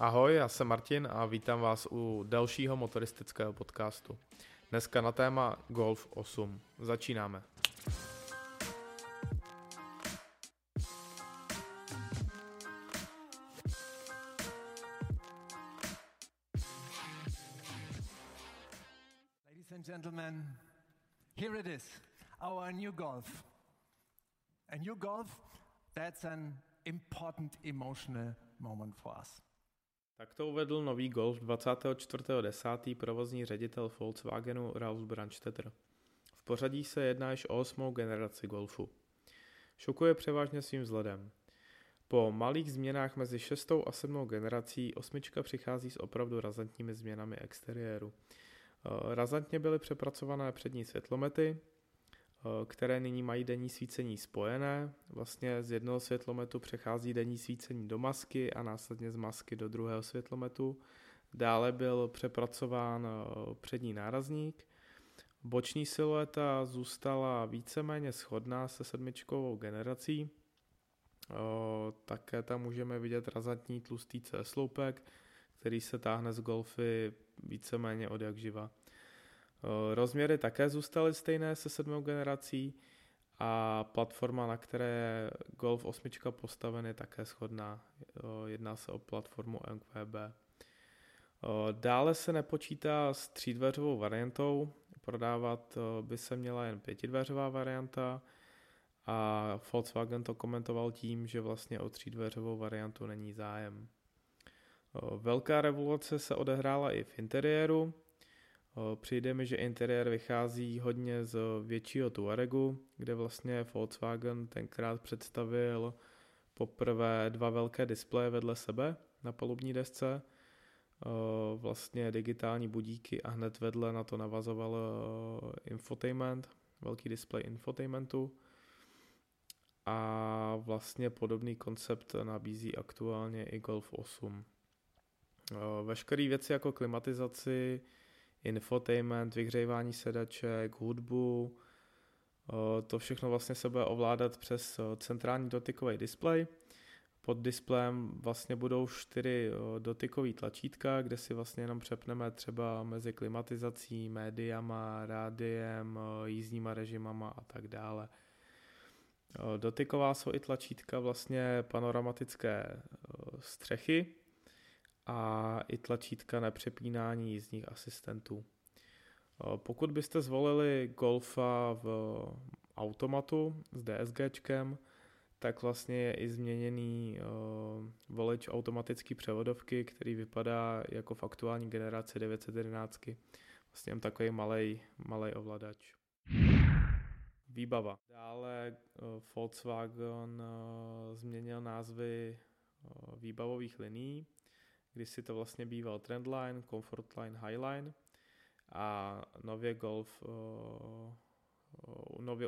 Ahoj, já jsem Martin a vítám vás u dalšího motoristického podcastu. Dneska na téma Golf 8. Začínáme. Ladies and gentlemen, here it is, our new Golf. A new Golf, that's an important emotional moment for us. Tak to uvedl nový Golf 24.10. provozní ředitel Volkswagenu Ralf Brandstetter. V pořadí se jedná již o 8. generaci Golfu. Šokuje převážně svým vzhledem. Po malých změnách mezi 6. a 7. generací osmička přichází s opravdu razantními změnami exteriéru. Razantně byly přepracované přední světlomety, které nyní mají denní svícení spojené. Vlastně z jednoho světlometu přechází denní svícení do masky a následně z masky do druhého světlometu. Dále byl přepracován přední nárazník. Boční silueta zůstala víceméně shodná se sedmičkovou generací. Také tam můžeme vidět razantní tlustý C-sloupek, který se táhne z Golfy víceméně od jakživa. Rozměry také zůstaly stejné se 7. generací a platforma, na které je Golf 8 postaven, je také shodná. Jedná se o platformu MQB. Dále se nepočítá s třídveřovou variantou, prodávat by se měla jen pětidveřová varianta a Volkswagen to komentoval tím, že vlastně o třídveřovou variantu není zájem. Velká revoluce se odehrála i v interiéru. Přijde mi, že interiér vychází hodně z většího Touaregu, kde vlastně Volkswagen tenkrát představil poprvé dva velké displeje vedle sebe na palubní desce, vlastně digitální budíky a hned vedle na to navazoval infotainment, velký displej infotainmentu a vlastně podobný koncept nabízí aktuálně i Golf 8. Veškeré věci jako klimatizaci, infotainment, vyhřívání sedaček, hudbu, to všechno vlastně se bude ovládat přes centrální dotykový displej. Pod displejem vlastně budou 4 dotykové tlačítka, kde si vlastně jenom přepneme třeba mezi klimatizací, médiama, rádiem, jízdníma režimama a tak dále. Dotyková jsou i tlačítka vlastně panoramatické střechy a i tlačítka na přepínání jízdních asistentů. Pokud byste zvolili Golfa v automatu s DSGčkem, tak vlastně je i změněný volič automatický převodovky, který vypadá jako v aktuální generaci 911. Vlastně jen takový malej ovladač. Výbava. Dále Volkswagen změnil názvy výbavových linií. Když si to vlastně býval Trendline, Comfortline, Highline a nově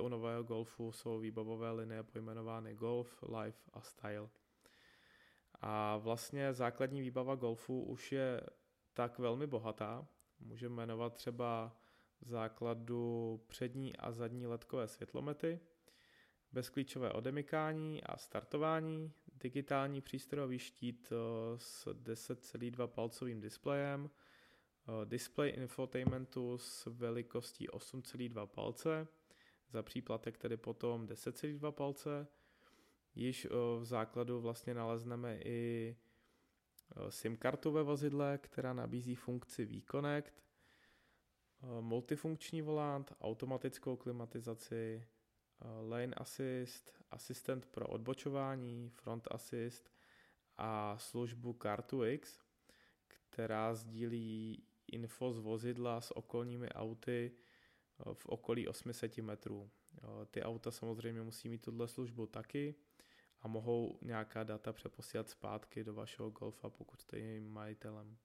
u nového Golfu jsou výbavové linie pojmenovány Golf, Life a Style. A vlastně základní výbava Golfu už je tak velmi bohatá. Můžeme jmenovat třeba v základu přední a zadní ledkové světlomety, bezklíčové odemykání a startování, digitální přístrojový štít s 10,2 palcovým displejem, displej infotainmentu s velikostí 8,2 palce, za příplatek tedy potom 10,2 palce. Již v základu vlastně nalezneme i SIM-kartu ve vozidle, která nabízí funkci We Connect, multifunkční volant, automatickou klimatizaci, lane assist, asistent pro odbočování, front assist a službu Car2X, která sdílí info z vozidla s okolními auty v okolí 800 metrů. Ty auta samozřejmě musí mít tuhle službu taky a mohou nějaká data přeposílat zpátky do vašeho Golfa, pokud jste jejím majitelem.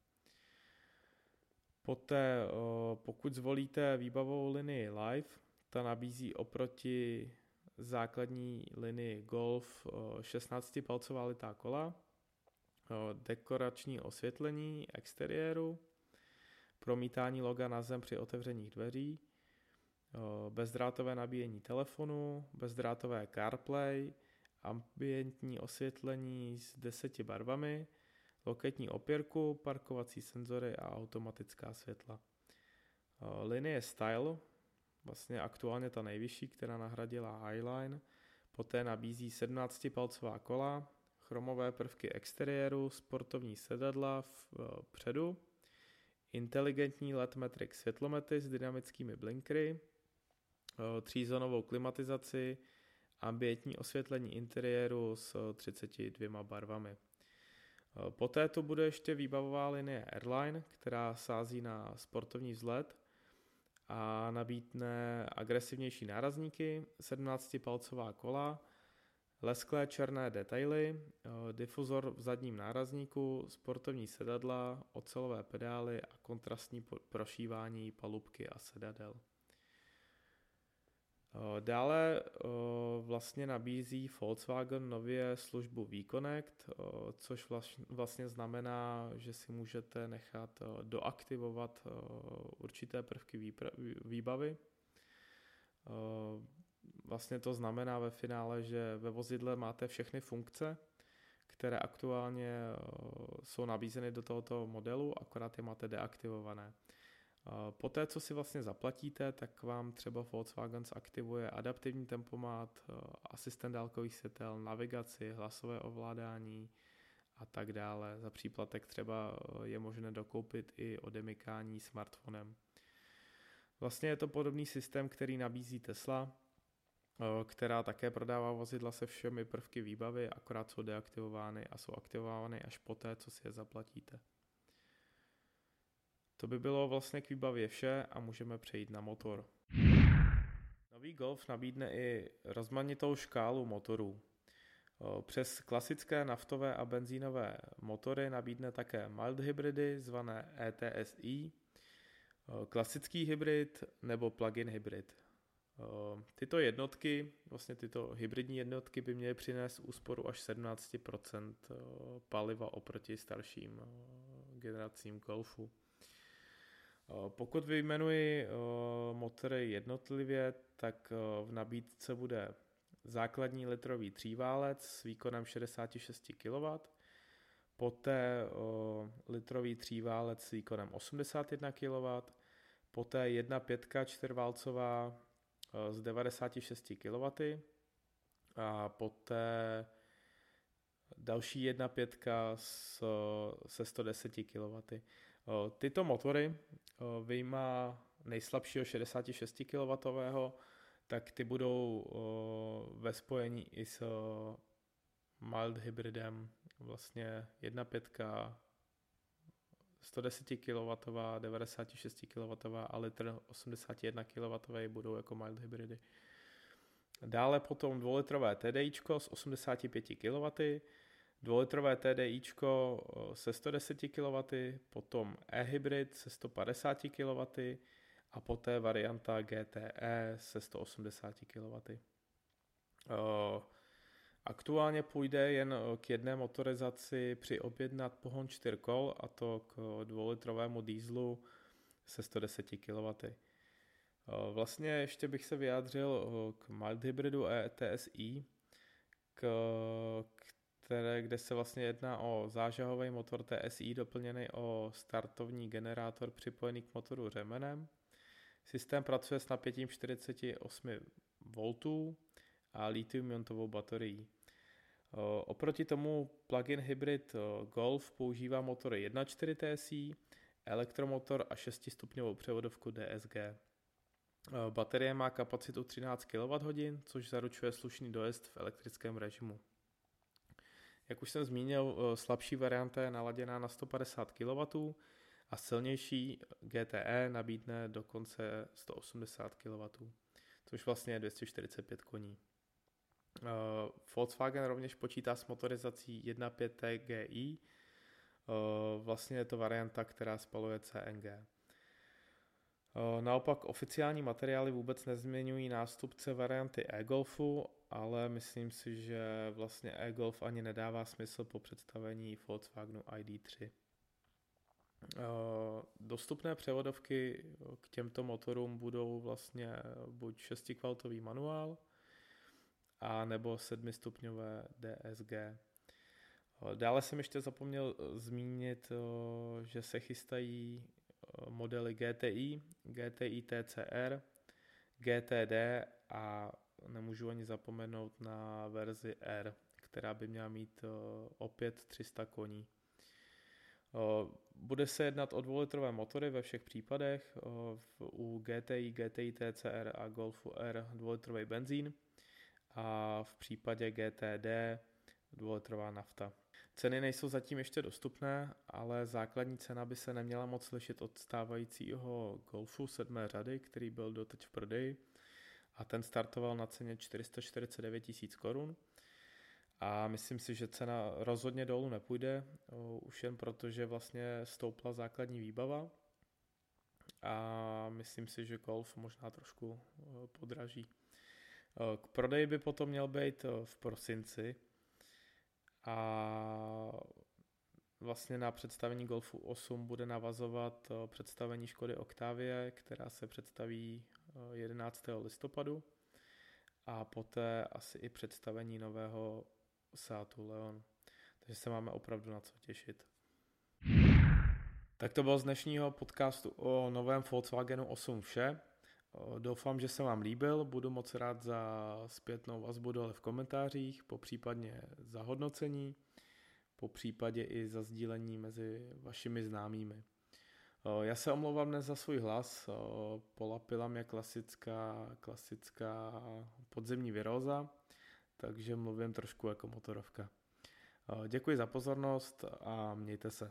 Poté, pokud zvolíte výbavovou linii Live, ta nabízí oproti základní linii Golf 16-palcová litá kola, dekorační osvětlení exteriéru, promítání loga na zem při otevření dveří, bezdrátové nabíjení telefonu, bezdrátové CarPlay, ambientní osvětlení s 10 barvami, loketní opěrku, parkovací senzory a automatická světla. Linie Style, vlastně aktuálně ta nejvyšší, která nahradila Highline, poté nabízí 17-palcová kola, chromové prvky exteriéru, sportovní sedadla vpředu, inteligentní LED metric světlomety s dynamickými blinkry, třízónovou klimatizaci, ambientní osvětlení interiéru s 32 barvami. Poté to bude ještě výbavová linie Airline, která sází na sportovní vzhled a nabídne agresivnější nárazníky, 17-palcová kola, lesklé černé detaily, difuzor v zadním nárazníku, sportovní sedadla, ocelové pedály a kontrastní prošívání palubky a sedadel. Dále vlastně nabízí Volkswagen nově službu We Connect, což vlastně znamená, že si můžete nechat doaktivovat určité prvky výbavy. Vlastně to znamená ve finále, že ve vozidle máte všechny funkce, které aktuálně jsou nabízeny do tohoto modelu, akorát je máte deaktivované. Poté, co si vlastně zaplatíte, tak vám třeba Volkswagen aktivuje adaptivní tempomat, asistent dálkových světel, navigaci, hlasové ovládání a tak dále. Za příplatek třeba je možné dokoupit i odemykání smartphonem. Vlastně je to podobný systém, který nabízí Tesla, která také prodává vozidla se všemi prvky výbavy, akorát jsou deaktivovány a jsou aktivovány až poté, co si je zaplatíte. To by bylo vlastně k výbavě vše a můžeme přejít na motor. Nový Golf nabídne i rozmanitou škálu motorů. Přes klasické naftové a benzínové motory nabídne také mild hybridy zvané ETSI, klasický hybrid nebo plug-in hybrid. Tyto jednotky, vlastně tyto hybridní jednotky by měly přinést úsporu až 17% paliva oproti starším generacím Golfu. Pokud vyjmenuji motory jednotlivě, tak v nabídce bude základní litrový tříválec s výkonem 66 kW, poté litrový tříválec s výkonem 81 kW, poté 1.5 čtyřválcová z 96 kW a poté další 1.5 se 110 kW. Tyto motory vyjma nejslabšího 66 kW, tak ty budou ve spojení i s mild hybridem, vlastně 1.5, 110 kW, 96 kW a litr 81 kW budou jako mild hybridy. Dále potom 2-litrové TDIčko s 85 kW, 2-litrové TDIčko se 110 kW, potom e-hybrid se 150 kW a poté varianta GTE se 180 kW. Aktuálně půjde jen k jedné motorizaci přiobjednat pohon 4 kol, a to k 2-litrovému dieselu se 110 kW. Vlastně ještě bych se vyjádřil k mild hybridu ETSI, kde se vlastně jedná o zážahový motor TSI doplněný o startovní generátor připojený k motoru řemenem. Systém pracuje s napětím 48 V a litium-iontovou baterií. Oproti tomu plug-in hybrid Golf používá motory 1.4 TSI, elektromotor a 6-stupňovou převodovku DSG. Baterie má kapacitu 13 kWh, což zaručuje slušný dojezd v elektrickém režimu. Jak už jsem zmínil, slabší varianta je naladěná na 150 kW a silnější GTE nabídne dokonce 180 kW, což vlastně je 245 koní. Volkswagen rovněž počítá s motorizací 1.5TGI, vlastně je to varianta, která spaluje CNG. Naopak oficiální materiály vůbec nezmiňují nástupce varianty eGolfu, ale myslím si, že vlastně eGolf ani nedává smysl po představení Volkswagenu ID3. Dostupné převodovky k těmto motorům budou vlastně buď 6-kvaltový manuál a nebo 7-stupňové DSG. Dále jsem ještě zapomněl zmínit, že se chystají modely GTI, GTI TCR, GTD a nemůžu ani zapomenout na verzi R, která by měla mít opět 300 koní. Bude se jednat o 2-litrové motory ve všech případech, u GTI, GTI TCR a Golfu R 2-litrový benzín a v případě GTD 2-litrová nafta. Ceny nejsou zatím ještě dostupné, ale základní cena by se neměla moc lišit od stávajícího Golfu 7. řady, který byl doteď v prodeji a ten startoval na ceně 449 000 Kč. A myslím si, že cena rozhodně dolů nepůjde, už jen proto, že vlastně stoupla základní výbava a myslím si, že Golf možná trošku podraží. K prodeji by potom měl být v prosinci a vlastně na představení Golfu 8 bude navazovat představení Škody Octavie, která se představí 11. listopadu a poté asi i představení nového Seatu Leon. Takže se máme opravdu na co těšit. Tak to bylo z dnešního podcastu o novém Volkswagenu 8 vše. Doufám, že se vám líbil. Budu moc rád za zpětnou vazbu dole v komentářích, popřípadně za hodnocení, popřípadě i za sdílení mezi vašimi známými. Já se omlouvám dnes za svůj hlas. Polapila mě klasická podzimní viróza, takže mluvím trošku jako motorovka. Děkuji za pozornost a mějte se.